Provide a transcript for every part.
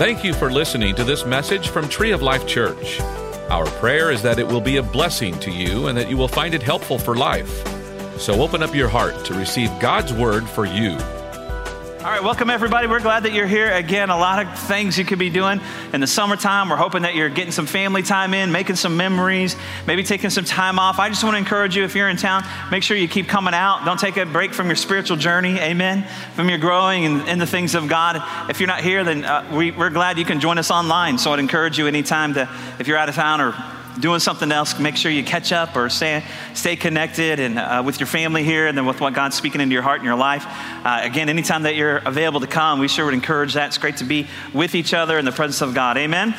Thank you for listening to this message from Tree of Life Church. Our prayer is that it will be a blessing to you and that you will find it helpful for life. So open up your heart to receive God's word for you. All right, welcome everybody. We're glad that you're here. Again, a lot of things you could be doing in the summertime. We're hoping that you're getting some family time in, making some memories, maybe taking some time off. I just want to encourage you, if you're in town, make sure you keep coming out. Don't take a break from your spiritual journey, amen, from your growing and in the things of God. If you're not here, then we're glad you can join us online. So I'd encourage you anytime to, if you're out of town or doing something else, make sure you catch up or stay connected and with your family here and then with what God's speaking into your heart and your life. Again, anytime that you're available to come, we sure would encourage that. It's great to be with each other in the presence of God. Amen?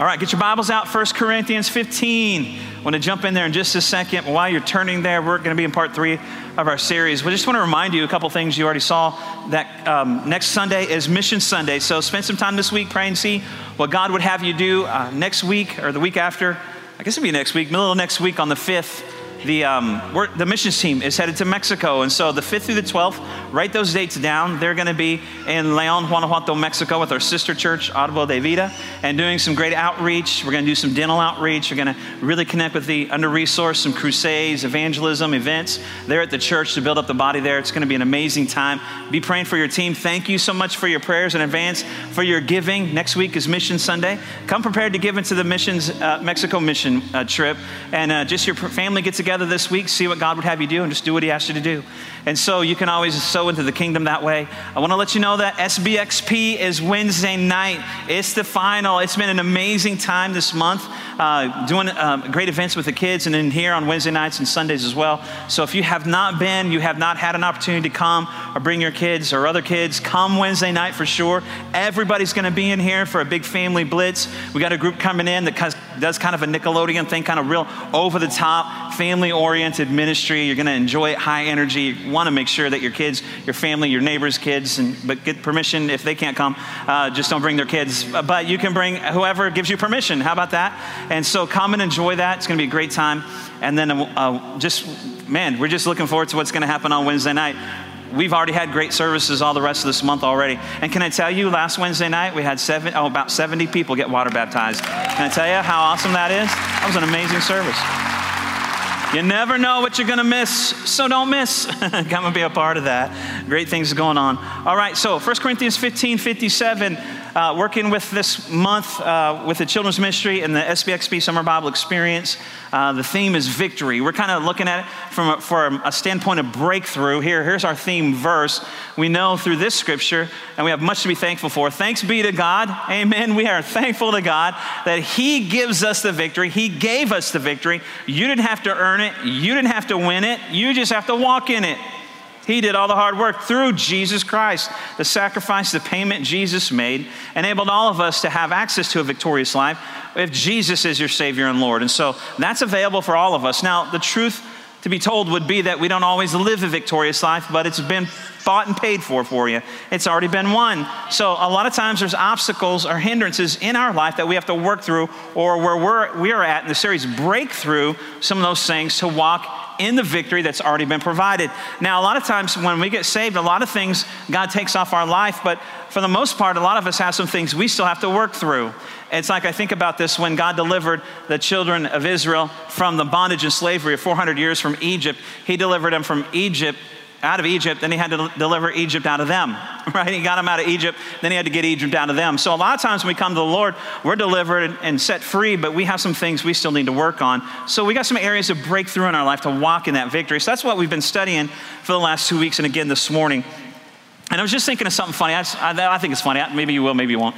All right, get your Bibles out. 1 Corinthians 15. I want to jump in there in just a second. While you're turning there, we're going to be in part 3 of our series. We just want to remind you a couple things you already saw. That next Sunday is Mission Sunday. So spend some time this week praying and see what God would have you do next week or the week after. I guess it'll be next week, middle of next week on the 5th, the missions team is headed to Mexico. And so the 5th through the 12th, write those dates down. They're going to be in León, Guanajuato, Mexico with our sister church, Arvol de Vida, and doing some great outreach. We're going to do some dental outreach. We're going to really connect with the under-resourced, some crusades, evangelism, events there at the church to build up the body there. It's going to be an amazing time. Be praying for your team. Thank you so much for your prayers in advance, for your giving. Next week is Mission Sunday. Come prepared to give into the missions, Mexico mission trip, and just your family get together this week, see what God would have you do, and just do what he asked you to do. And so you can always sow into the kingdom that way. I want to let you know that SBXP is Wednesday night. It's the final. It's been an amazing time this month, doing great events with the kids and in here on Wednesday nights and Sundays as well. So if you have not been, you have not had an opportunity to come or bring your kids or other kids, come Wednesday night for sure. Everybody's going to be in here for a big family blitz. We got a group coming in that does kind of a Nickelodeon thing, kind of real over-the-top family oriented ministry. You're going to enjoy it, high energy. You want to make sure that your kids, your family, your neighbors' kids, but get permission if they can't come. Just don't bring their kids. But you can bring whoever gives you permission. How about that? And so come and enjoy that. It's going to be a great time. And then we're just looking forward to what's going to happen on Wednesday night. We've already had great services all the rest of this month already. And can I tell you, last Wednesday night, we had about 70 people get water baptized. Can I tell you how awesome that is? That was an amazing service. You never know what you're going to miss, so don't miss. Come and be a part of that. Great things going on. All right, so 1 Corinthians 15:57, working with this month with the children's ministry and the SBXP Summer Bible Experience. The theme is victory. We're kind of looking at it from a standpoint of breakthrough. Here's our theme verse. We know through this scripture, and we have much to be thankful for. Thanks be to God. Amen. We are thankful to God that he gives us the victory. He gave us the victory. You didn't have to earn it. You didn't have to win it. You just have to walk in it. He did all the hard work through Jesus Christ, the sacrifice, the payment Jesus made, enabled all of us to have access to a victorious life if Jesus is your Savior and Lord. And so that's available for all of us. Now, the truth to be told would be that we don't always live a victorious life, but it's been bought and paid for you. It's already been won. So a lot of times there's obstacles or hindrances in our life that we have to work through, or where we are at in the series, break through some of those things to walk in the victory that's already been provided. Now, a lot of times when we get saved, a lot of things God takes off our life, but for the most part, a lot of us have some things we still have to work through. It's like I think about this when God delivered the children of Israel from the bondage and slavery of 400 years from Egypt. He delivered them from Egypt, out of Egypt, then he had to deliver Egypt out of them, right? He got them out of Egypt, then he had to get Egypt out of them. So a lot of times when we come to the Lord, we're delivered and set free, but we have some things we still need to work on. So we got some areas of breakthrough in our life to walk in that victory. So that's what we've been studying for the last 2 weeks and again this morning. And I was just thinking of something funny. I think it's funny. Maybe you will, maybe you won't.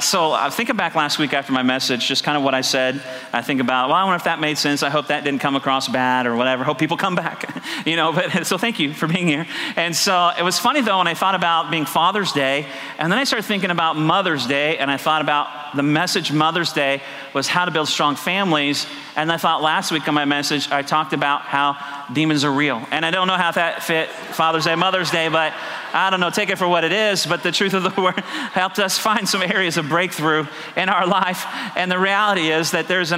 So I'm thinking back last week after my message, just kind of what I said. I think about, well, I wonder if that made sense. I hope that didn't come across bad or whatever. Hope people come back, you know. But so thank you for being here. And so it was funny though when I thought about being Father's Day, and then I started thinking about Mother's Day, and I thought about the message Mother's Day was how to build strong families. And I thought last week on my message, I talked about how demons are real. And I don't know how that fit Father's Day, Mother's Day, but I don't know, take it for what it is. But the truth of the word helped us find some areas of breakthrough in our life. And the reality is that there's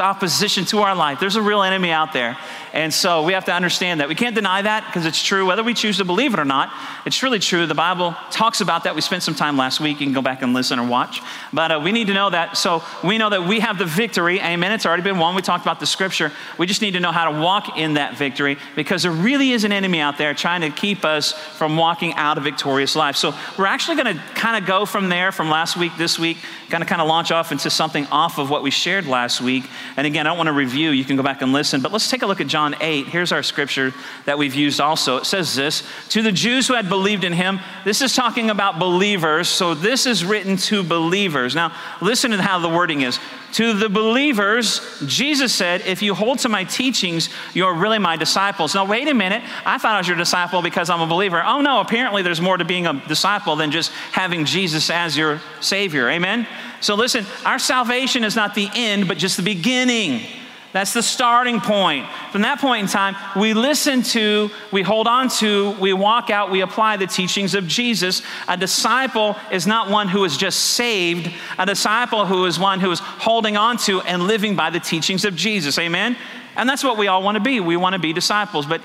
opposition to our life. There's a real enemy out there. And so we have to understand that. We can't deny that because it's true, whether we choose to believe it or not. It's really true. The Bible talks about that. We spent some time last week. You can go back and listen or watch. But we need to know that. So we know that we have the victory. Amen. It's already been won. We talked about the scripture. We just need to know how to walk in that victory because there really is an enemy out there trying to keep us from walking out a victorious life. So we're actually going to kind of go from there, from last week, this week, going to kind of launch off into something off of what we shared last week. And again, I don't want to review. You can go back and listen. But let's take a look at John 8. Here's our scripture that we've used also. It says this, to the Jews who had believed in him. This is talking about believers. So this is written to believers. Now, listen to how the wording is. To the believers, Jesus said, if you hold to my teachings, you're really my disciples. Now, wait a minute. I thought I was your disciple because I'm a believer. Oh, no. Apparently, there's more to being a disciple than just having Jesus as your Savior. Amen? So listen, our salvation is not the end, but just the beginning. That's the starting point. From that point in time, we listen to, we hold on to, we walk out, we apply the teachings of Jesus. A disciple is not one who is just saved. A disciple who is one who is holding on to and living by the teachings of Jesus. Amen? And that's what we all want to be. We want to be disciples, but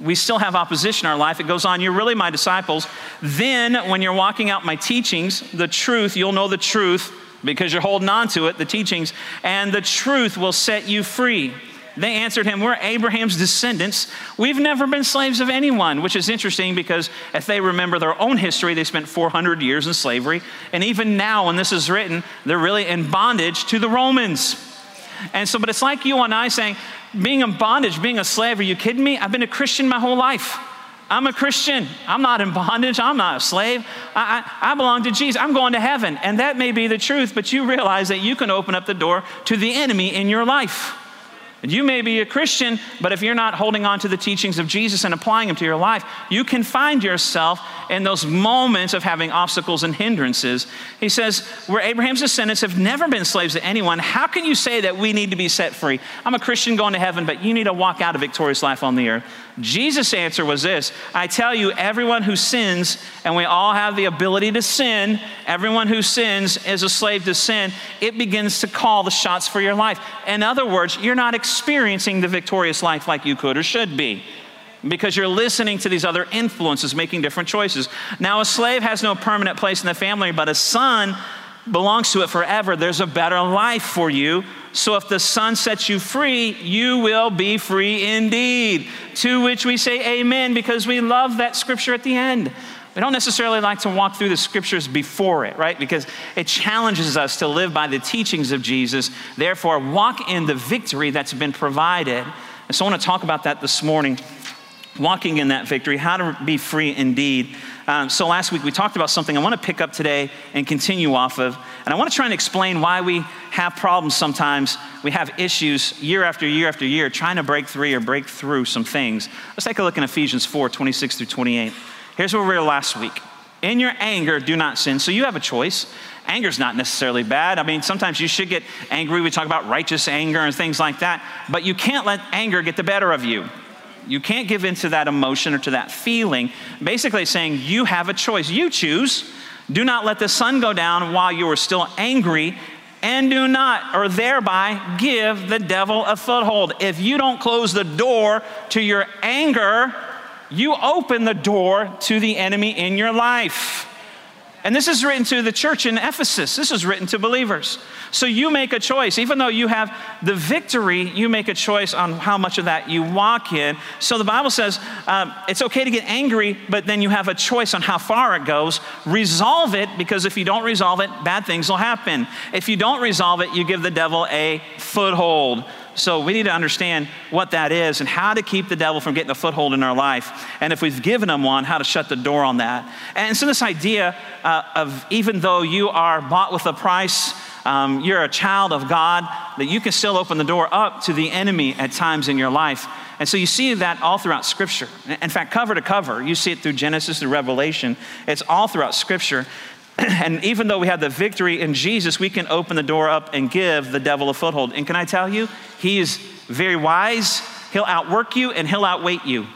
we still have opposition in our life. It goes on, you're really my disciples. Then when you're walking out my teachings, the truth, you'll know the truth, because you're holding on to it, the teachings, and the truth will set you free. They answered him, we're Abraham's descendants. We've never been slaves of anyone, which is interesting because if they remember their own history, they spent 400 years in slavery. And even now when this is written, they're really in bondage to the Romans. And so, but it's like you and I saying, being in bondage, being a slave, are you kidding me? I've been a Christian my whole life. I'm a Christian. I'm not in bondage. I'm not a slave. I belong to Jesus. I'm going to heaven. And that may be the truth, but you realize that you can open up the door to the enemy in your life. And you may be a Christian, but if you're not holding on to the teachings of Jesus and applying them to your life, you can find yourself in those moments of having obstacles and hindrances. He says, we're Abraham's descendants, have never been slaves to anyone. How can you say that we need to be set free? I'm a Christian going to heaven, but you need to walk out a victorious life on the earth. Jesus' answer was this, I tell you, everyone who sins, and we all have the ability to sin, everyone who sins is a slave to sin, it begins to call the shots for your life. In other words, you're not experiencing the victorious life like you could or should be because you're listening to these other influences, making different choices. Now, a slave has no permanent place in the family, but a son belongs to it forever. There's a better life for you. So if the Son sets you free, you will be free indeed. To which we say amen because we love that scripture at the end. We don't necessarily like to walk through the scriptures before it, right? Because it challenges us to live by the teachings of Jesus. Therefore, walk in the victory that's been provided. And so I want to talk about that this morning. Walking in that victory, how to be free indeed. So last week we talked about something I want to pick up today and continue off of. And I want to try and explain why we have problems sometimes. We have issues year after year after year trying to break through some things. Let's take a look in Ephesians 4, 26 through 28. Here's where we were last week. In your anger, do not sin. So you have a choice. Anger's not necessarily bad. I mean, sometimes you should get angry. We talk about righteous anger and things like that. But you can't let anger get the better of you. You can't give in to that emotion or to that feeling. Basically saying you have a choice. You choose. Do not let the sun go down while you are still angry, and do not or thereby give the devil a foothold. If you don't close the door to your anger, you open the door to the enemy in your life. And this is written to the church in Ephesus. This is written to believers. So you make a choice. Even though you have the victory, you make a choice on how much of that you walk in. So the Bible says it's okay to get angry, but then you have a choice on how far it goes. Resolve it, because if you don't resolve it, bad things will happen. If you don't resolve it, you give the devil a foothold. So we need to understand what that is and how to keep the devil from getting a foothold in our life. And if we've given him one, how to shut the door on that. And so this idea of even though you are bought with a price, you're a child of God, that you can still open the door up to the enemy at times in your life. And so you see that all throughout Scripture. In fact, cover to cover, you see it through Genesis, through Revelation. It's all throughout Scripture. And even though we have the victory in Jesus, we can open the door up and give the devil a foothold. And can I tell you, he is very wise. He'll outwork you and he'll outweight you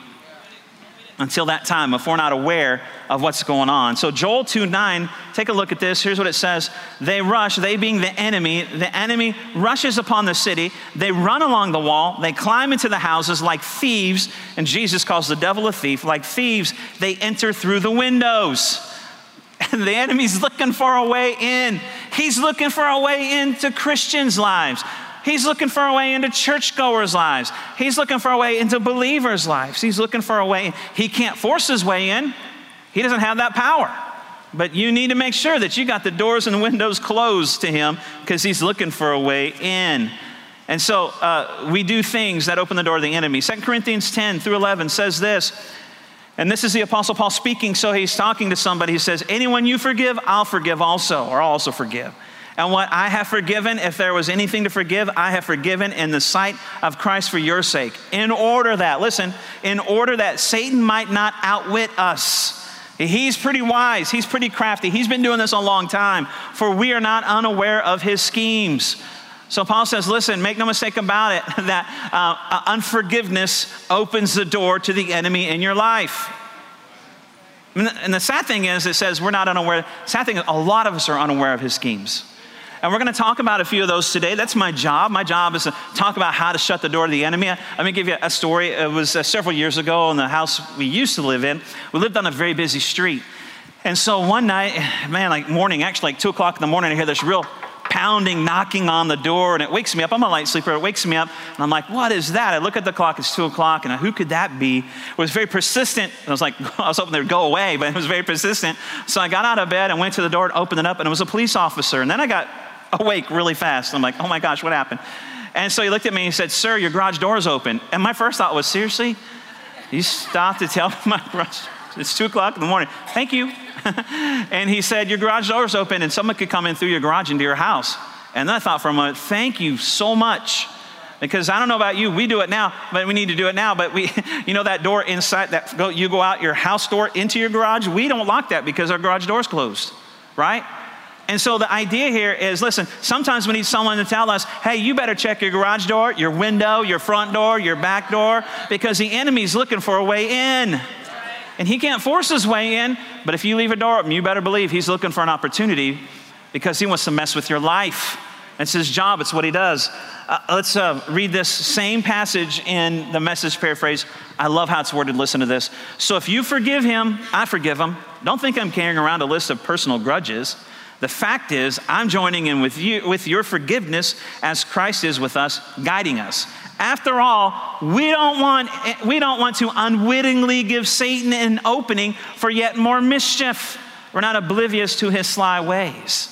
until that time if we're not aware of what's going on. So Joel 2:9, take a look at this. Here's what it says. They rush, they being the enemy rushes upon the city. They run along the wall. They climb into the houses like thieves. And Jesus calls the devil a thief. Like thieves, they enter through the windows. And the enemy's looking for a way in. He's looking for a way into Christians' lives. He's looking for a way into churchgoers' lives. He's looking for a way into believers' lives. He's looking for a way in. He can't force his way in. He doesn't have that power. But you need to make sure that you got the doors and windows closed to him because he's looking for a way in. And so we do things that open the door to the enemy. 2 Corinthians 10 through 11 says this, and this is the Apostle Paul speaking, so he's talking to somebody. He says, anyone you forgive, I'll forgive also, or I'll also forgive. And what I have forgiven, if there was anything to forgive, I have forgiven in the sight of Christ for your sake. In order that, listen, in order that Satan might not outwit us. He's pretty wise. He's pretty crafty. He's been doing this a long time, for we are not unaware of his schemes. So Paul says, listen, make no mistake about it, that unforgiveness opens the door to the enemy in your life. And the sad thing is, it says we're not unaware. Sad thing is, a lot of us are unaware of his schemes. And we're going to talk about a few of those today. That's my job. My job is to talk about how to shut the door to the enemy. Let me give you a story. It was several years ago in the house we used to live in. We lived on a very busy street. And so one night, man, like morning, actually like 2 o'clock in the morning, I hear this real pounding, knocking on the door, and it wakes me up. I'm a light sleeper. It wakes me up, and I'm like, what is that? I look at the clock. It's 2 o'clock, and who could that be? It was very persistent. I was like, I was hoping they would go away, but it was very persistent. So I got out of bed and went to the door and opened it up, and it was a police officer. And then I got awake really fast. I'm like, oh, my gosh, what happened? And so he looked at me, and he said, sir, your garage door is open. And my first thought was, seriously? You stopped to tell my garage? It's 2 o'clock in the morning. Thank you. And he said, your garage door is open and someone could come in through your garage into your house. And then I thought for a moment, thank you so much. Because I don't know about you, we do it now, but we need to do it now. But we, you know that door inside, that you go out your house door into your garage, we don't lock that because our garage door is closed, right? And so the idea here is, listen, sometimes we need someone to tell us, hey, you better check your garage door, your window, your front door, your back door, because the enemy's looking for a way in. And he can't force his way in, but if you leave a door open, you better believe he's looking for an opportunity because he wants to mess with your life. It's his job. It's what he does. Let's read this same passage in the Message paraphrase. I love how it's worded. Listen to this. So if you forgive him, I forgive him. Don't think I'm carrying around a list of personal grudges. The fact is, I'm joining in with you, with your forgiveness as Christ is with us, guiding us. After all, we don't want to unwittingly give Satan an opening for yet more mischief. We're not oblivious to his sly ways.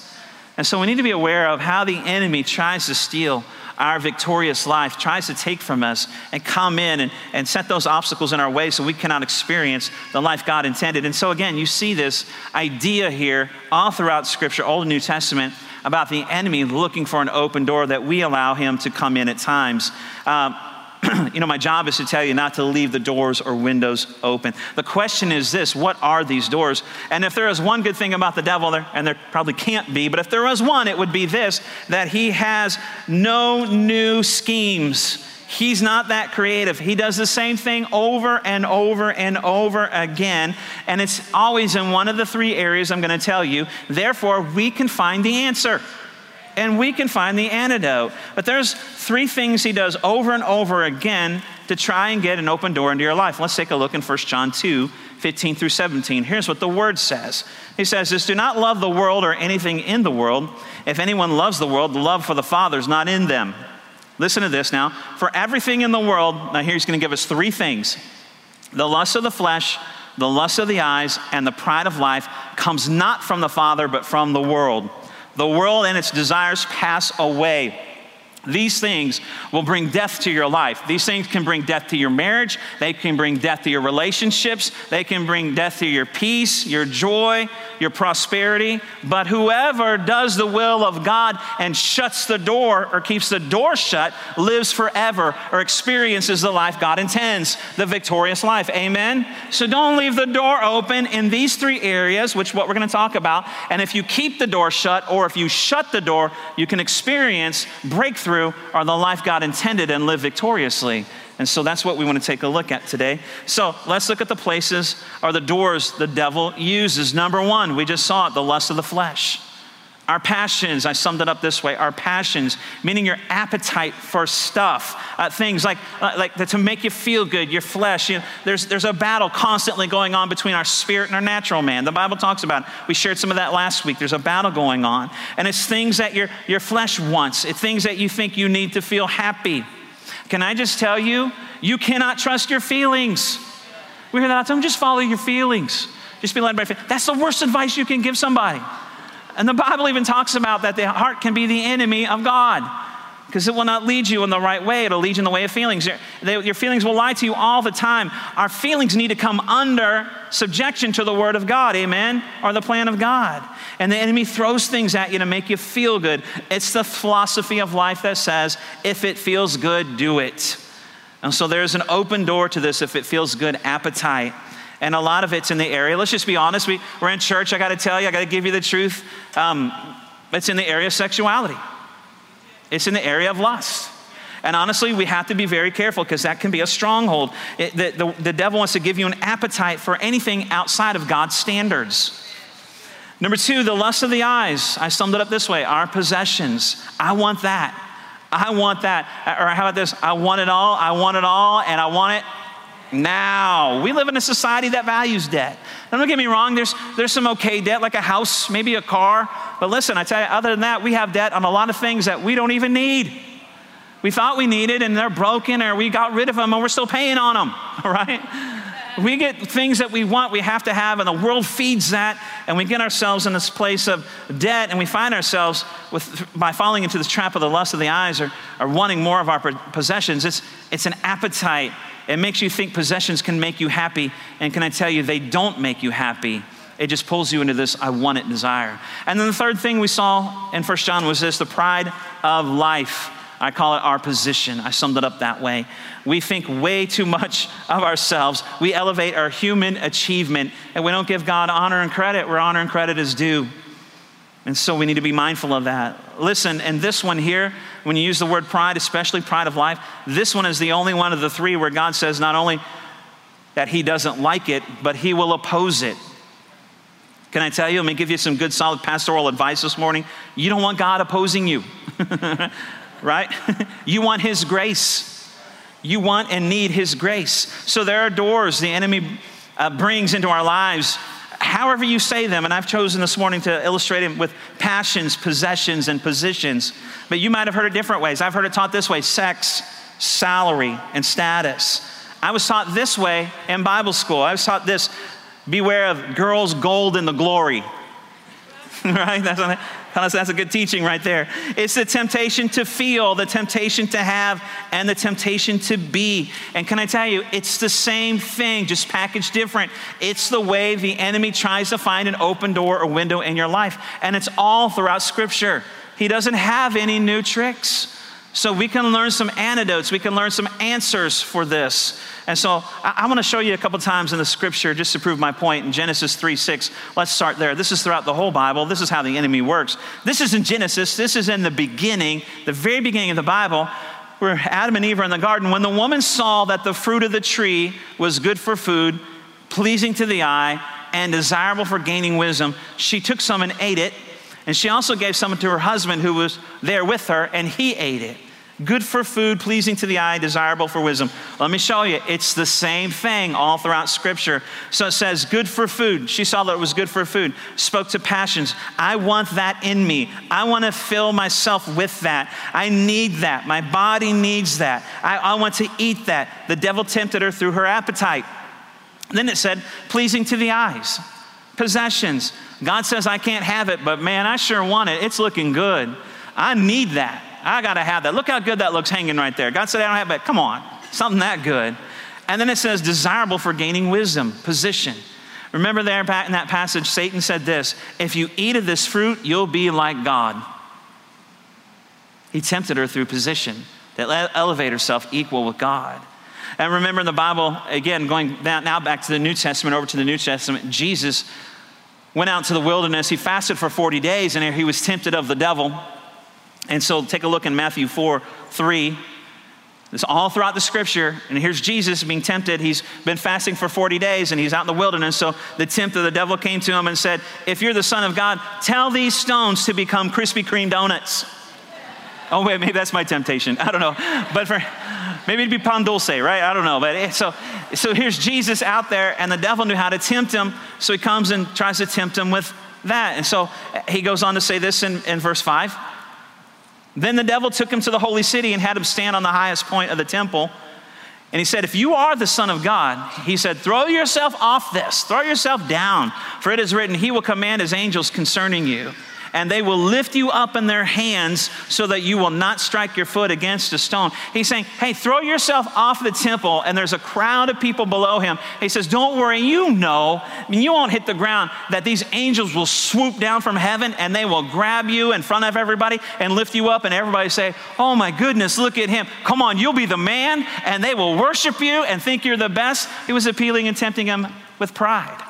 And so we need to be aware of how the enemy tries to steal our victorious life, tries to take from us and come in and set those obstacles in our way so we cannot experience the life God intended. And so again, you see this idea here all throughout Scripture, Old and New Testament, about the enemy looking for an open door that we allow him to come in at times. You know, my job is to tell you not to leave the doors or windows open. The question is this, what are these doors? And if there is one good thing about the devil, and there probably can't be, but if there was one, it would be this, that he has no new schemes. He's not that creative. He does the same thing over and over and over again, and it's always in one of the three areas I'm going to tell you. Therefore, we can find the answer. And we can find the antidote. But there's three things he does over and over again to try and get an open door into your life. Let's take a look in 1 John 2, 15 through 17. Here's what the word says. He says this, do not love the world or anything in the world. If anyone loves the world, the love for the Father is not in them. Listen to this now. For everything in the world, now here he's going to give us three things. The lust of the flesh, the lust of the eyes, and the pride of life comes not from the Father, but from the world. The world and its desires pass away. These things will bring death to your life. These things can bring death to your marriage. They can bring death to your relationships. They can bring death to your peace, your joy, your prosperity. But whoever does the will of God and shuts the door or keeps the door shut lives forever or experiences the life God intends, the victorious life. Amen? So don't leave the door open in these three areas, which is what we're going to talk about. And if you keep the door shut or if you shut the door, you can experience breakthrough or the life God intended and live victoriously. And so that's what we want to take a look at today. So let's look at the places or the doors the devil uses. Number one, we just saw it, the lust of the flesh. Our passions, I summed it up this way, our passions, meaning your appetite for stuff, things like to make you feel good, your flesh. You know, there's a battle constantly going on between our spirit and our natural man. The Bible talks about it. We shared some of that last week. There's a battle going on. And it's things that your flesh wants. It's things that you think you need to feel happy. Can I just tell you, you cannot trust your feelings. We hear that all the time, just follow your feelings. Just be led by your feelings. That's the worst advice you can give somebody. And the Bible even talks about that the heart can be the enemy of God because it will not lead you in the right way. It'll lead you in the way of feelings. Your feelings will lie to you all the time. Our feelings need to come under subjection to the word of God, amen, or the plan of God. And the enemy throws things at you to make you feel good. It's the philosophy of life that says, if it feels good, do it. And so there's an open door to this if it feels good appetite. And a lot of it's in the area, let's just be honest, we're in church, I gotta tell you, I gotta give you the truth. It's in the area of sexuality. It's in the area of lust. And honestly, we have to be very careful because that can be a stronghold. The devil wants to give you an appetite for anything outside of God's standards. Number two, the lust of the eyes. I summed it up this way, our possessions. I want that. I want that. Or how about this? I want it all, and I want it now. We live in a society that values debt. Now, don't get me wrong, there's some okay debt, like a house, maybe a car. But listen, I tell you, other than that, we have debt on a lot of things that we don't even need. We thought we needed, and they're broken, or we got rid of them, and we're still paying on them, right? We get things that we want, we have to have, and the world feeds that, and we get ourselves in this place of debt, and we find ourselves by falling into the trap of the lust of the eyes or wanting more of our possessions. It's an appetite. It makes you think possessions can make you happy, and can I tell you, they don't make you happy. It just pulls you into this I want it desire. And then the third thing we saw in 1 John was this, the pride of life. I call it our position. I summed it up that way. We think way too much of ourselves. We elevate our human achievement and we don't give God honor and credit where honor and credit is due. And so we need to be mindful of that. Listen, and this one here, when you use the word pride, especially pride of life, this one is the only one of the three where God says not only that he doesn't like it, but he will oppose it. Can I tell you, let me give you some good solid pastoral advice this morning. You don't want God opposing you. Right? You want his grace. You want and need his grace. So there are doors the enemy brings into our lives, however you say them. And I've chosen this morning to illustrate it with passions, possessions, and positions. But you might have heard it different ways. I've heard it taught this way, sex, salary, and status. I was taught this way in Bible school. I was taught this, beware of girls, gold, and the glory. Right? That's a good teaching right there. It's the temptation to feel, the temptation to have, and the temptation to be. And can I tell you, it's the same thing, just packaged different. It's the way the enemy tries to find an open door or window in your life. And it's all throughout Scripture. He doesn't have any new tricks. So we can learn some antidotes. We can learn some answers for this. And so I want to show you a couple times in the Scripture just to prove my point in Genesis 3:6. Let's start there. This is throughout the whole Bible. This is how the enemy works. This is in Genesis. This is in the beginning, the very beginning of the Bible, where Adam and Eve are in the garden. When the woman saw that the fruit of the tree was good for food, pleasing to the eye, and desirable for gaining wisdom, she took some and ate it. And she also gave some to her husband who was there with her, and he ate it. Good for food, pleasing to the eye, desirable for wisdom. Let me show you, it's the same thing all throughout Scripture. So it says, good for food. She saw that it was good for food. Spoke to passions. I want that in me. I want to fill myself with that. I need that. My body needs that. I want to eat that. The devil tempted her through her appetite. Then it said, pleasing to the eyes. Possessions. God says, I can't have it, but man, I sure want it. It's looking good. I need that. I gotta have that. Look how good that looks hanging right there. God said, I don't have it. Come on, something that good. And then it says, desirable for gaining wisdom, position. Remember there in that passage, Satan said this, if you eat of this fruit, you'll be like God. He tempted her through position to elevate herself equal with God. And remember in the Bible, again, going now back to the New Testament, over to the New Testament, Jesus went out to the wilderness. He fasted for 40 days and he was tempted of the devil. And so take a look in Matthew 4:3. It's all throughout the scripture. And here's Jesus being tempted. He's been fasting for 40 days and he's out in the wilderness. So the tempter, the devil, came to him and said, if you're the Son of God, tell these stones to become Krispy Kreme donuts. Oh wait, maybe that's my temptation. I don't know. But maybe it'd be Pandulce, right? I don't know. But so here's Jesus out there and the devil knew how to tempt him. So he comes and tries to tempt him with that. And so he goes on to say this in verse 5. Then the devil took him to the holy city and had him stand on the highest point of the temple. And he said, if you are the Son of God, he said, throw yourself off this, throw yourself down. For it is written, he will command his angels concerning you, and they will lift you up in their hands so that you will not strike your foot against a stone. He's saying, hey, throw yourself off the temple, and there's a crowd of people below him. He says, don't worry, you know, you won't hit the ground, that these angels will swoop down from heaven and they will grab you in front of everybody and lift you up, and everybody say, oh my goodness, look at him. Come on, you'll be the man, and they will worship you and think you're the best. He was appealing and tempting him with pride.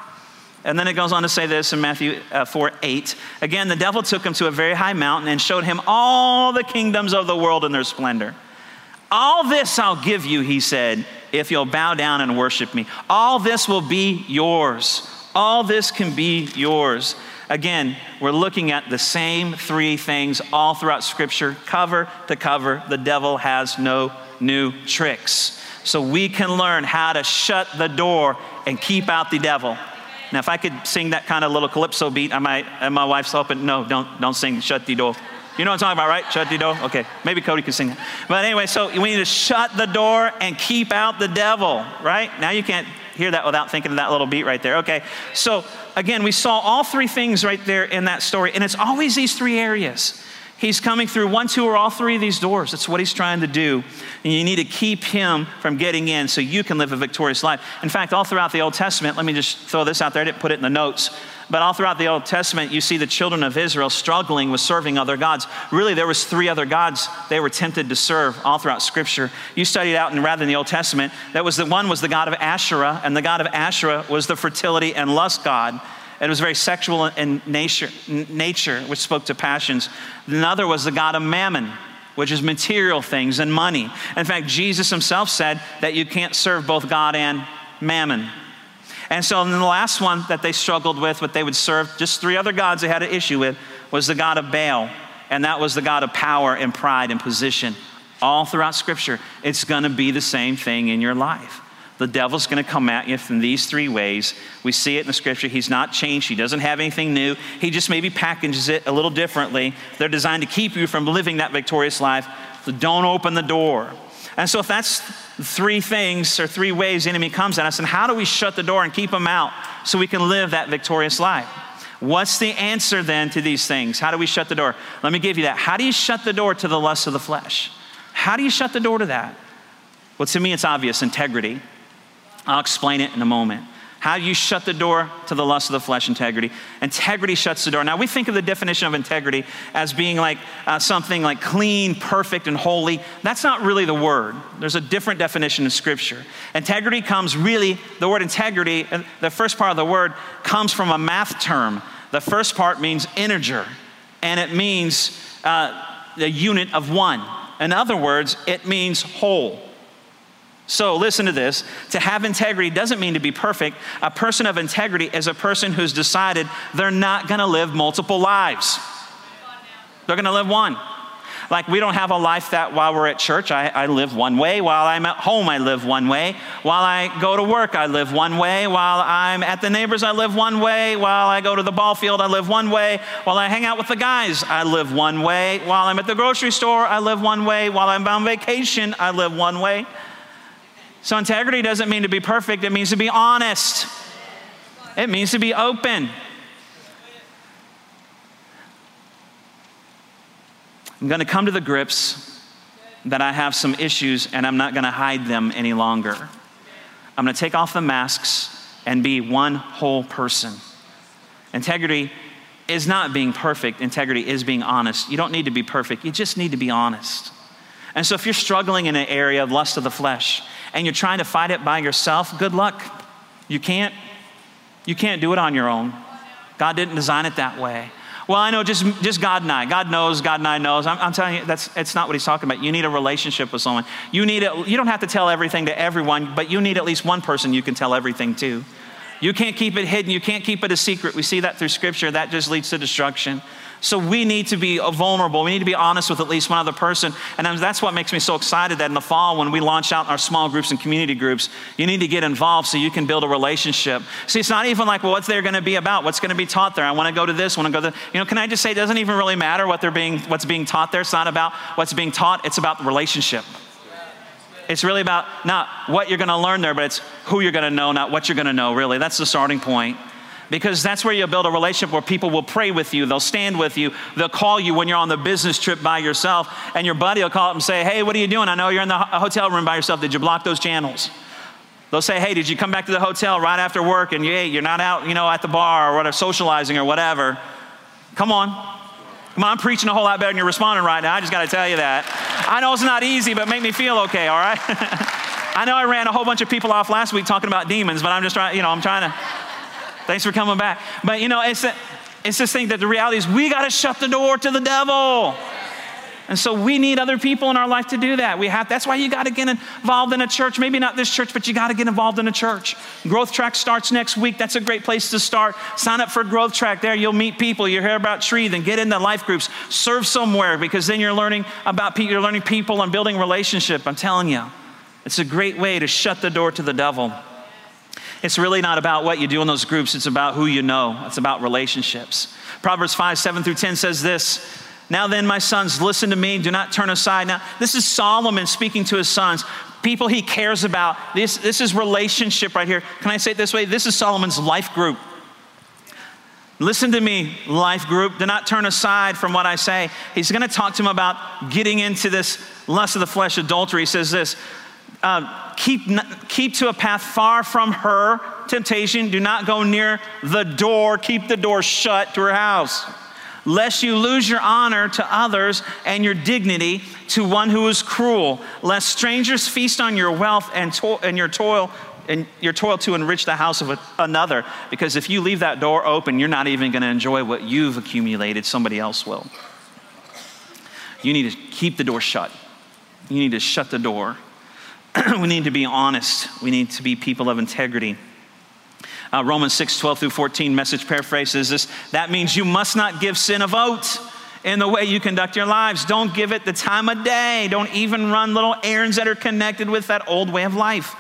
And then it goes on to say this in Matthew 4:8. Again, the devil took him to a very high mountain and showed him all the kingdoms of the world in their splendor. All this I'll give you, he said, if you'll bow down and worship me. All this will be yours. All this can be yours. Again, we're looking at the same three things all throughout scripture, cover to cover. The devil has no new tricks. So we can learn how to shut the door and keep out the devil. Now, if I could sing that kind of little calypso beat, I might, and my wife's hoping, no, don't sing, shut the door. You know what I'm talking about, right? Shut the door? Okay, maybe Cody can sing that. But anyway, so we need to shut the door and keep out the devil, right? Now you can't hear that without thinking of that little beat right there. Okay, so again, we saw all three things right there in that story, and it's always these three areas. He's coming through one, two, or all three of these doors. That's what he's trying to do. And you need to keep him from getting in so you can live a victorious life. In fact, all throughout the Old Testament, let me just throw this out there. I didn't put it in the notes. But all throughout the Old Testament, you see the children of Israel struggling with serving other gods. Really, there was three other gods they were tempted to serve all throughout Scripture. You studied out, and rather in the Old Testament, that was the one was the god of Asherah, and the god of Asherah was the fertility and lust god. It was very sexual in nature, which spoke to passions. Another was the god of Mammon, which is material things and money. In fact, Jesus himself said that you can't serve both God and Mammon. And so then the last one that they struggled with, what they would serve, just three other gods they had an issue with, was the god of Baal. And that was the god of power and pride and position. All throughout scripture, it's gonna be the same thing in your life. The devil's gonna come at you from these three ways. We see it in the scripture. He's not changed. He doesn't have anything new. He just maybe packages it a little differently. They're designed to keep you from living that victorious life. So don't open the door. And so if that's three things or three ways the enemy comes at us, then how do we shut the door and keep him out so we can live that victorious life? What's the answer then to these things? How do we shut the door? Let me give you that. How do you shut the door to the lust of the flesh? How do you shut the door to that? Well, to me, it's obvious, integrity. I'll explain it in a moment. How do you shut the door to the lust of the flesh? Integrity. Integrity shuts the door. Now we think of the definition of integrity as being like something like clean, perfect, and holy. That's not really the word. There's a different definition in scripture. Integrity comes really, the word integrity, the first part of the word comes from a math term. The first part means integer, and it means the unit of one. In other words, it means whole. So listen to this, to have integrity doesn't mean to be perfect. A person of integrity is a person who's decided they're not gonna live multiple lives. They're gonna live one. Like we don't have a life that while we're at church, I live one way. While I'm at home, I live one way. While I go to work, I live one way. While I'm at the neighbors, I live one way. While I go to the ball field, I live one way. While I hang out with the guys, I live one way. While I'm at the grocery store, I live one way. While I'm on vacation, I live one way. So integrity doesn't mean to be perfect, it means to be honest. It means to be open. I'm gonna come to the grips that I have some issues and I'm not gonna hide them any longer. I'm gonna take off the masks and be one whole person. Integrity is not being perfect. Integrity is being honest. You don't need to be perfect. You just need to be honest. And so if you're struggling in an area of lust of the flesh and you're trying to fight it by yourself, good luck. You can't do it on your own. God didn't design it that way. Well, I know, just God and I. God knows, God and I knows. I'm telling you, it's not what he's talking about. You need a relationship with someone. You don't have to tell everything to everyone, but you need at least one person you can tell everything to. You can't keep it hidden. You can't keep it a secret. We see that through Scripture. That just leads to destruction. So we need to be vulnerable. We need to be honest with at least one other person. And that's what makes me so excited that in the fall when we launch out our small groups and community groups, you need to get involved so you can build a relationship. See, it's not even like, well, what's there going to be about? What's going to be taught there? I want to go to this, I want to go to that. Can I just say it doesn't even really matter what's being taught there. It's not about what's being taught. It's about the relationship. It's really about not what you're going to learn there, but it's who you're going to know, not what you're going to know, really. That's the starting point. Because that's where you build a relationship where people will pray with you, they'll stand with you, they'll call you when you're on the business trip by yourself, and your buddy will call up and say, hey, what are you doing? I know you're in the hotel room by yourself. Did you block those channels? They'll say, hey, did you come back to the hotel right after work and you're not out, at the bar or whatever, socializing or whatever? Come on. Come on, I'm preaching a whole lot better than you're responding right now. I just got to tell you that. I know it's not easy, but make me feel okay, all right? I know I ran a whole bunch of people off last week talking about demons, but I'm just trying, I'm trying to... Thanks for coming back. But it's this thing that the reality is we got to shut the door to the devil. And so we need other people in our life to do that. That's why you got to get involved in a church. Maybe not this church, but you got to get involved in a church. Growth Track starts next week. That's a great place to start. Sign up for Growth Track. There you'll meet people. You hear about Tree, then get into life groups. Serve somewhere because then you're learning people and building relationship. I'm telling you, it's a great way to shut the door to the devil. It's really not about what you do in those groups. It's about who you know. It's about relationships. Proverbs 5:7-10 says this, now then, my sons, listen to me. Do not turn aside. Now, this is Solomon speaking to his sons, people he cares about. This is relationship right here. Can I say it this way? This is Solomon's life group. Listen to me, life group. Do not turn aside from what I say. He's going to talk to him about getting into this lust of the flesh, adultery. He says this, keep to a path far from her temptation. Do not go near the door. Keep the door shut to her house, lest you lose your honor to others and your dignity to one who is cruel. Lest strangers feast on your wealth and your toil to enrich the house of another. Because if you leave that door open, you're not even going to enjoy what you've accumulated. Somebody else will. You need to keep the door shut. You need to shut the door. We need to be honest. We need to be people of integrity. Romans 6:12-14, Message paraphrase is this. That means you must not give sin a vote in the way you conduct your lives. Don't give it the time of day. Don't even run little errands that are connected with that old way of life.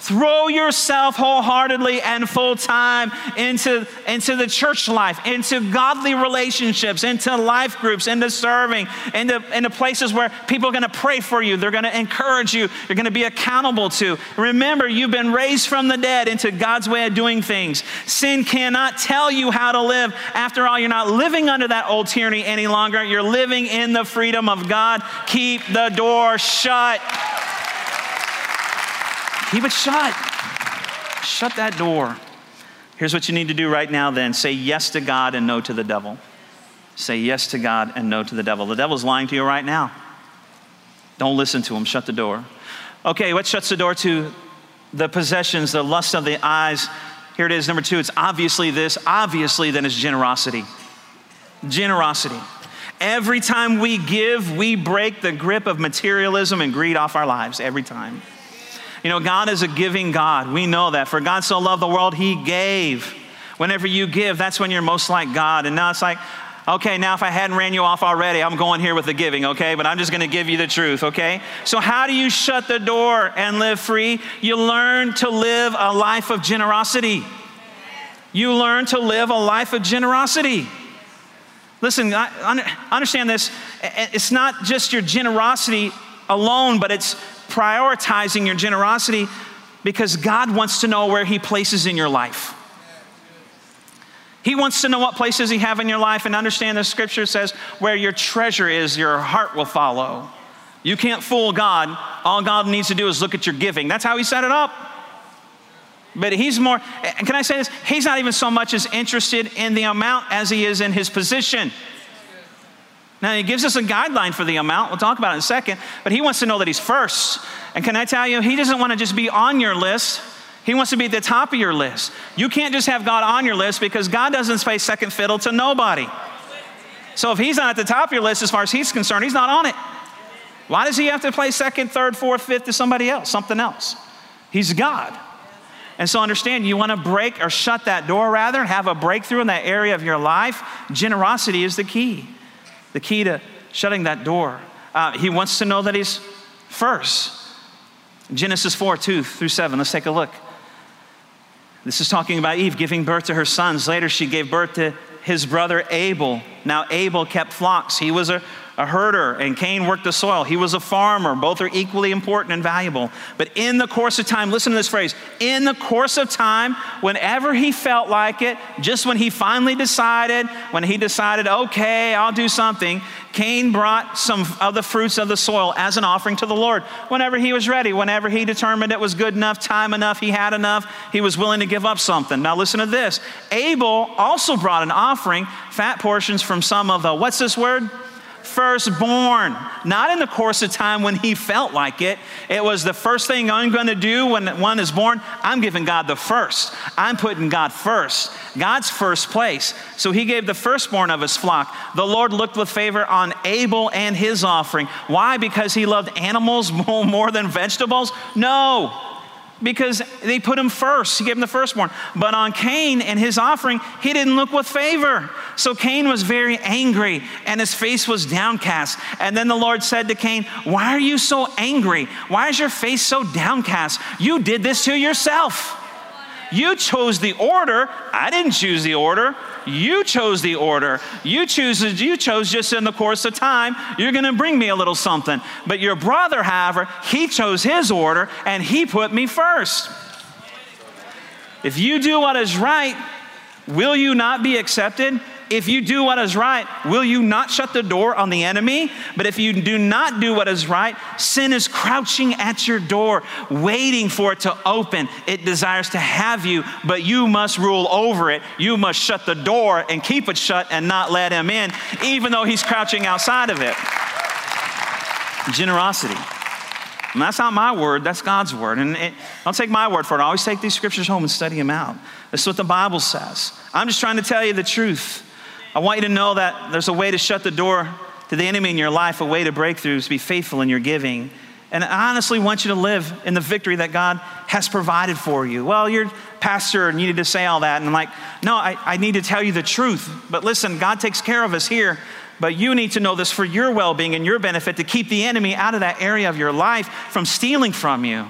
Throw yourself wholeheartedly and full time into the church life, into godly relationships, into life groups, into serving, into places where people are going to pray for you. They're going to encourage you. You're going to be accountable to. Remember, you've been raised from the dead into God's way of doing things. Sin cannot tell you how to live. After all, you're not living under that old tyranny any longer. You're living in the freedom of God. Keep the door shut. Keep it shut. Shut that door. Here's what you need to do right now then. Say yes to God and no to the devil. Say yes to God and no to the devil. The devil's lying to you right now. Don't listen to him. Shut the door. Okay, what shuts the door to the possessions, the lust of the eyes? Here it is, number 2. It's obviously this. Obviously then it's generosity. Generosity. Every time we give, we break the grip of materialism and greed off our lives. Every time. God is a giving God. We know that. For God so loved the world, he gave. Whenever you give, that's when you're most like God. And now it's like, okay, now if I hadn't ran you off already, I'm going here with the giving, okay? But I'm just going to give you the truth, okay? So how do you shut the door and live free? You learn to live a life of generosity. You learn to live a life of generosity. Listen, I understand this. It's not just your generosity alone, but it's prioritizing your generosity because God wants to know where he places in your life. He wants to know what places he have in your life, and understand the scripture says where your treasure is, your heart will follow. You can't fool God. All God needs to do is look at your giving. That's how he set it up. But he's more, can I say this? He's not even so much as interested in the amount as he is in his position. Now, he gives us a guideline for the amount. We'll talk about it in a second. But he wants to know that he's first. And can I tell you, he doesn't want to just be on your list. He wants to be at the top of your list. You can't just have God on your list because God doesn't play second fiddle to nobody. So if he's not at the top of your list as far as he's concerned, he's not on it. Why does he have to play second, third, fourth, fifth to somebody else, something else? He's God. And so understand, you want to break or shut that door rather and have a breakthrough in that area of your life. Generosity is the key to shutting that door. He wants to know that he's first. Genesis 4:2-7, let's take a look. This is talking about Eve giving birth to her sons. Later, she gave birth to his brother Abel. Now, Abel kept flocks. He was a herder, and Cain worked the soil. He was a farmer. Both are equally important and valuable. But in the course of time, listen to this phrase, in the course of time, whenever he felt like it, just when he finally decided, when he decided, okay, I'll do something, Cain brought some of the fruits of the soil as an offering to the Lord. Whenever he was ready, whenever he determined it was good enough, time enough, he had enough, he was willing to give up something. Now listen to this. Abel also brought an offering, fat portions from some of the, what's this word? Firstborn, not in the course of time when he felt like it. It was the first thing I'm going to do when one is born. I'm giving God the first. I'm putting God first. God's first place. So he gave the firstborn of his flock. The Lord looked with favor on Abel and his offering. Why? Because he loved animals more than vegetables? No, because they put him first. He gave him the firstborn. But on Cain and his offering, he didn't look with favor. So Cain was very angry, and his face was downcast. And then the Lord said to Cain, why are you so angry? Why is your face so downcast? You did this to yourself. You chose the order. I didn't choose the order. You chose the order. You chose just in the course of time. You're going to bring me a little something. But your brother, however, he chose his order and he put me first. If you do what is right, will you not be accepted? If you do what is right, will you not shut the door on the enemy? But if you do not do what is right, sin is crouching at your door, waiting for it to open. It desires to have you, but you must rule over it. You must shut the door and keep it shut and not let him in, even though he's crouching outside of it. Generosity. And that's not my word, that's God's word. And don't take my word for it. I always take these scriptures home and study them out. That's what the Bible says. I'm just trying to tell you the truth. I want you to know that there's a way to shut the door to the enemy in your life, a way to breakthrough, to be faithful in your giving. And I honestly want you to live in the victory that God has provided for you. Well, you're pastor and you need to say all that. And I'm like, no, I need to tell you the truth. But listen, God takes care of us here. But you need to know this for your well-being and your benefit to keep the enemy out of that area of your life from stealing from you.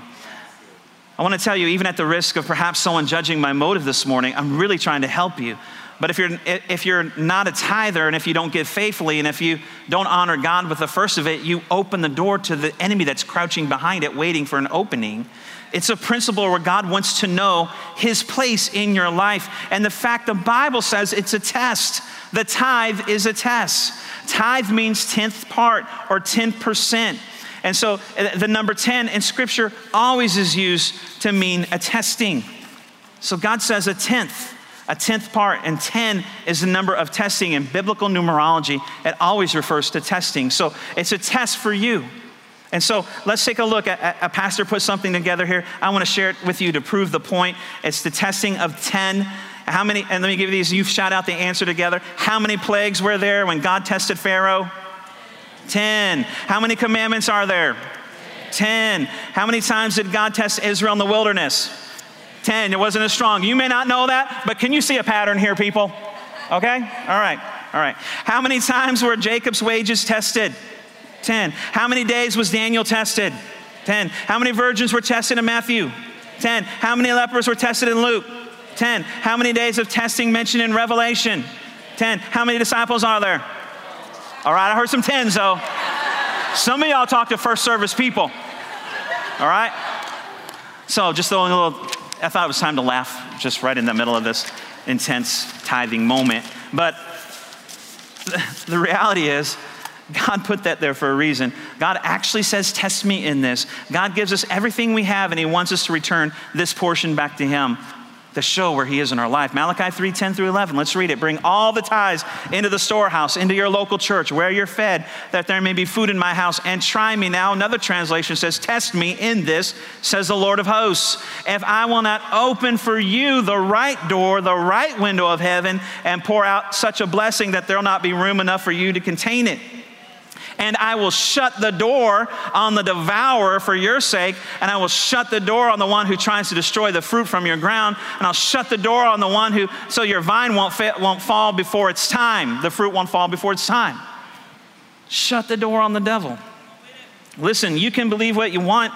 I want to tell you, even at the risk of perhaps someone judging my motive this morning, I'm really trying to help you. But if you're not a tither, and if you don't give faithfully, and if you don't honor God with the first of it, you open the door to the enemy that's crouching behind it, waiting for an opening. It's a principle where God wants to know his place in your life. And the fact the Bible says it's a test. The tithe is a test. Tithe means 10th part or 10%. And so the number 10 in scripture always is used to mean a testing. So God says a 10th part, and 10 is the number of testing. In biblical numerology, it always refers to testing. So it's a test for you. And so let's take a look. A pastor put something together here. I want to share it with you to prove the point. It's the testing of 10. How many, and let me give you these, you shout out the answer together. How many plagues were there when God tested Pharaoh? 10. How many commandments are there? 10. How many times did God test Israel in the wilderness? 10. It wasn't as strong. You may not know that, but can you see a pattern here, people? Okay? All right. How many times were Jacob's wages tested? 10. How many days was Daniel tested? 10. How many virgins were tested in Matthew? 10. How many lepers were tested in Luke? 10. How many days of testing mentioned in Revelation? 10. How many disciples are there? All right, I heard some 10s though. Some of y'all talk to first service people. All right? So just throwing a little, I thought it was time to laugh just right in the middle of this intense tithing moment. But the reality is, God put that there for a reason. God actually says, test me in this. God gives us everything we have, and he wants us to return this portion back to him to show where he is in our life. Malachi 3:10-11, let's read it. Bring all the tithes into the storehouse, into your local church, where you're fed, that there may be food in my house, and try me now. Another translation says, test me in this, says the Lord of hosts, if I will not open for you the right door, the right window of heaven, and pour out such a blessing that there'll not be room enough for you to contain it. And I will shut the door on the devourer for your sake, and I will shut the door on the one who tries to destroy the fruit from your ground, and I'll shut the door on the one who, so your vine won't fall before its time. The fruit won't fall before its time. Shut the door on the devil. Listen, you can believe what you want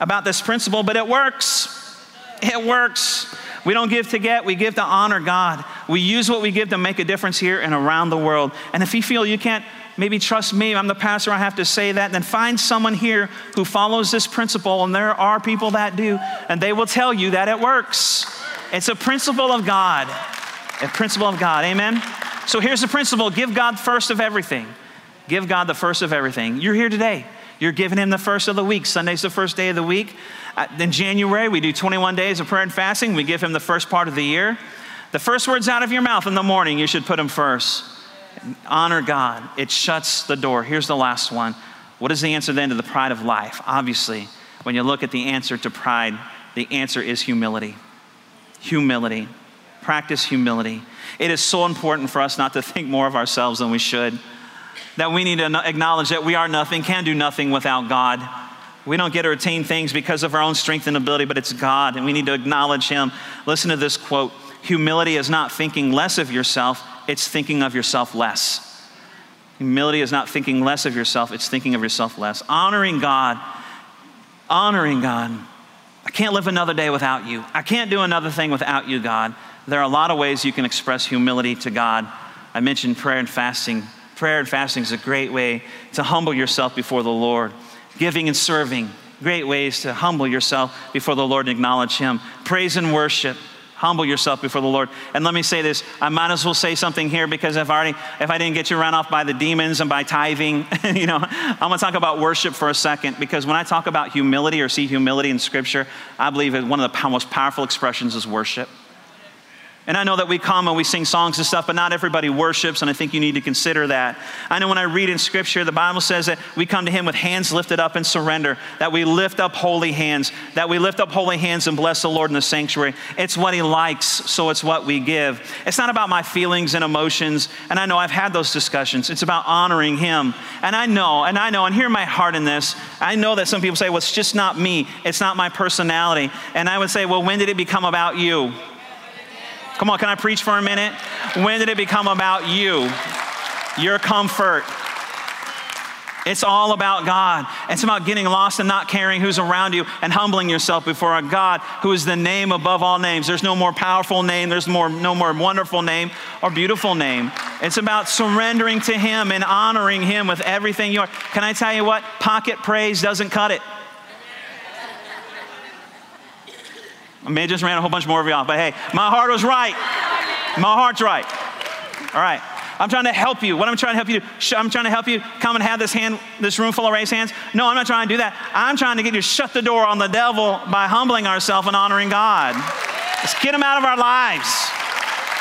about this principle, but it works. It works. We don't give to get, we give to honor God. We use what we give to make a difference here and around the world. And if you feel you can't maybe trust me, I'm the pastor, I have to say that, then find someone here who follows this principle, and there are people that do, and they will tell you that it works. It's a principle of God, a principle of God, amen? So here's the principle, give God first of everything. Give God the first of everything. You're here today. You're giving him the first of the week. Sunday's the first day of the week. In January, we do 21 days of prayer and fasting. We give him the first part of the year. The first words out of your mouth in the morning, you should put him first. Honor God. It shuts the door. Here's the last one. What is the answer then to the pride of life? Obviously, when you look at the answer to pride, the answer is humility. Humility. Practice humility. It is so important for us not to think more of ourselves than we should, that we need to acknowledge that we are nothing, can do nothing without God. We don't get to attain things because of our own strength and ability, but it's God, and we need to acknowledge him. Listen to this quote. Humility is not thinking less of yourself, it's thinking of yourself less. Humility is not thinking less of yourself, it's thinking of yourself less. Honoring God, honoring God. I can't live another day without you. I can't do another thing without you, God. There are a lot of ways you can express humility to God. I mentioned prayer and fasting. Prayer and fasting is a great way to humble yourself before the Lord. Giving and serving, great ways to humble yourself before the Lord and acknowledge him. Praise and worship, humble yourself before the Lord. And let me say this, I might as well say something here, because if I didn't get you run off by the demons and by tithing, I'm gonna talk about worship for a second, because when I talk about humility or see humility in scripture, I believe that one of the most powerful expressions is worship. And I know that we come and we sing songs and stuff, but not everybody worships, and I think you need to consider that. I know when I read in scripture, the Bible says that we come to him with hands lifted up in surrender, that we lift up holy hands, and bless the Lord in the sanctuary. It's what he likes, so it's what we give. It's not about my feelings and emotions, and I know I've had those discussions. It's about honoring him. And I know, and hear my heart in this, I know that some people say, well, it's just not me, it's not my personality. And I would say, well, when did it become about you? Come on, can I preach for a minute? When did it become about you? Your comfort. It's all about God. It's about getting lost and not caring who's around you and humbling yourself before a God who is the name above all names. There's no more powerful name. There's no more wonderful name or beautiful name. It's about surrendering to him and honoring him with everything you are. Can I tell you what? Pocket praise doesn't cut it. I may have just ran a whole bunch more of you off, but hey, my heart was right. My heart's right. All right, I'm trying to help you. What I'm trying to help you do, I'm trying to help you come and have this room full of raised hands. No, I'm not trying to do that. I'm trying to get you to shut the door on the devil by humbling ourselves and honoring God. Let's get him out of our lives.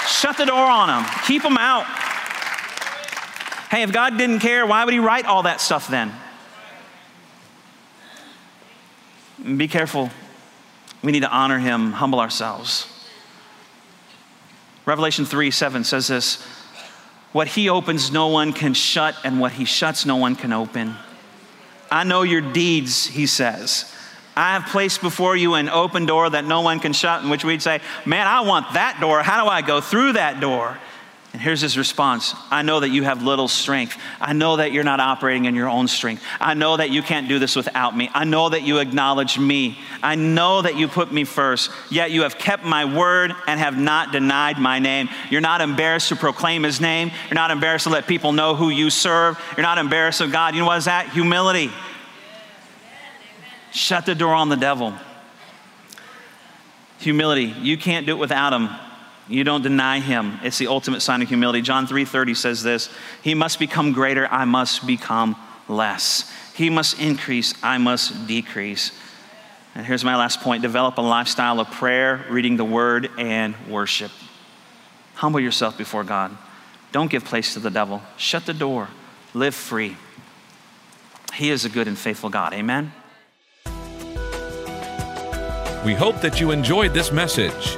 Shut the door on him. Keep him out. Hey, if God didn't care, why would he write all that stuff then? Be careful. We need to honor him, humble ourselves. Revelation 3:7 says this, what he opens, no one can shut, and what he shuts, no one can open. I know your deeds, he says. I have placed before you an open door that no one can shut, in which we'd say, man, I want that door. How do I go through that door? And here's his response. I know that you have little strength. I know that you're not operating in your own strength. I know that you can't do this without me. I know that you acknowledge me. I know that you put me first, yet you have kept my word and have not denied my name. You're not embarrassed to proclaim his name. You're not embarrassed to let people know who you serve. You're not embarrassed of God. You know what is that? Humility. Shut the door on the devil. Humility. You can't do it without him. You don't deny him. It's the ultimate sign of humility. John 3:30 says this, he must become greater, I must become less. He must increase, I must decrease. And here's my last point, develop a lifestyle of prayer, reading the word, and worship. Humble yourself before God. Don't give place to the devil. Shut the door. Live free. He is a good and faithful God. Amen. We hope that you enjoyed this message.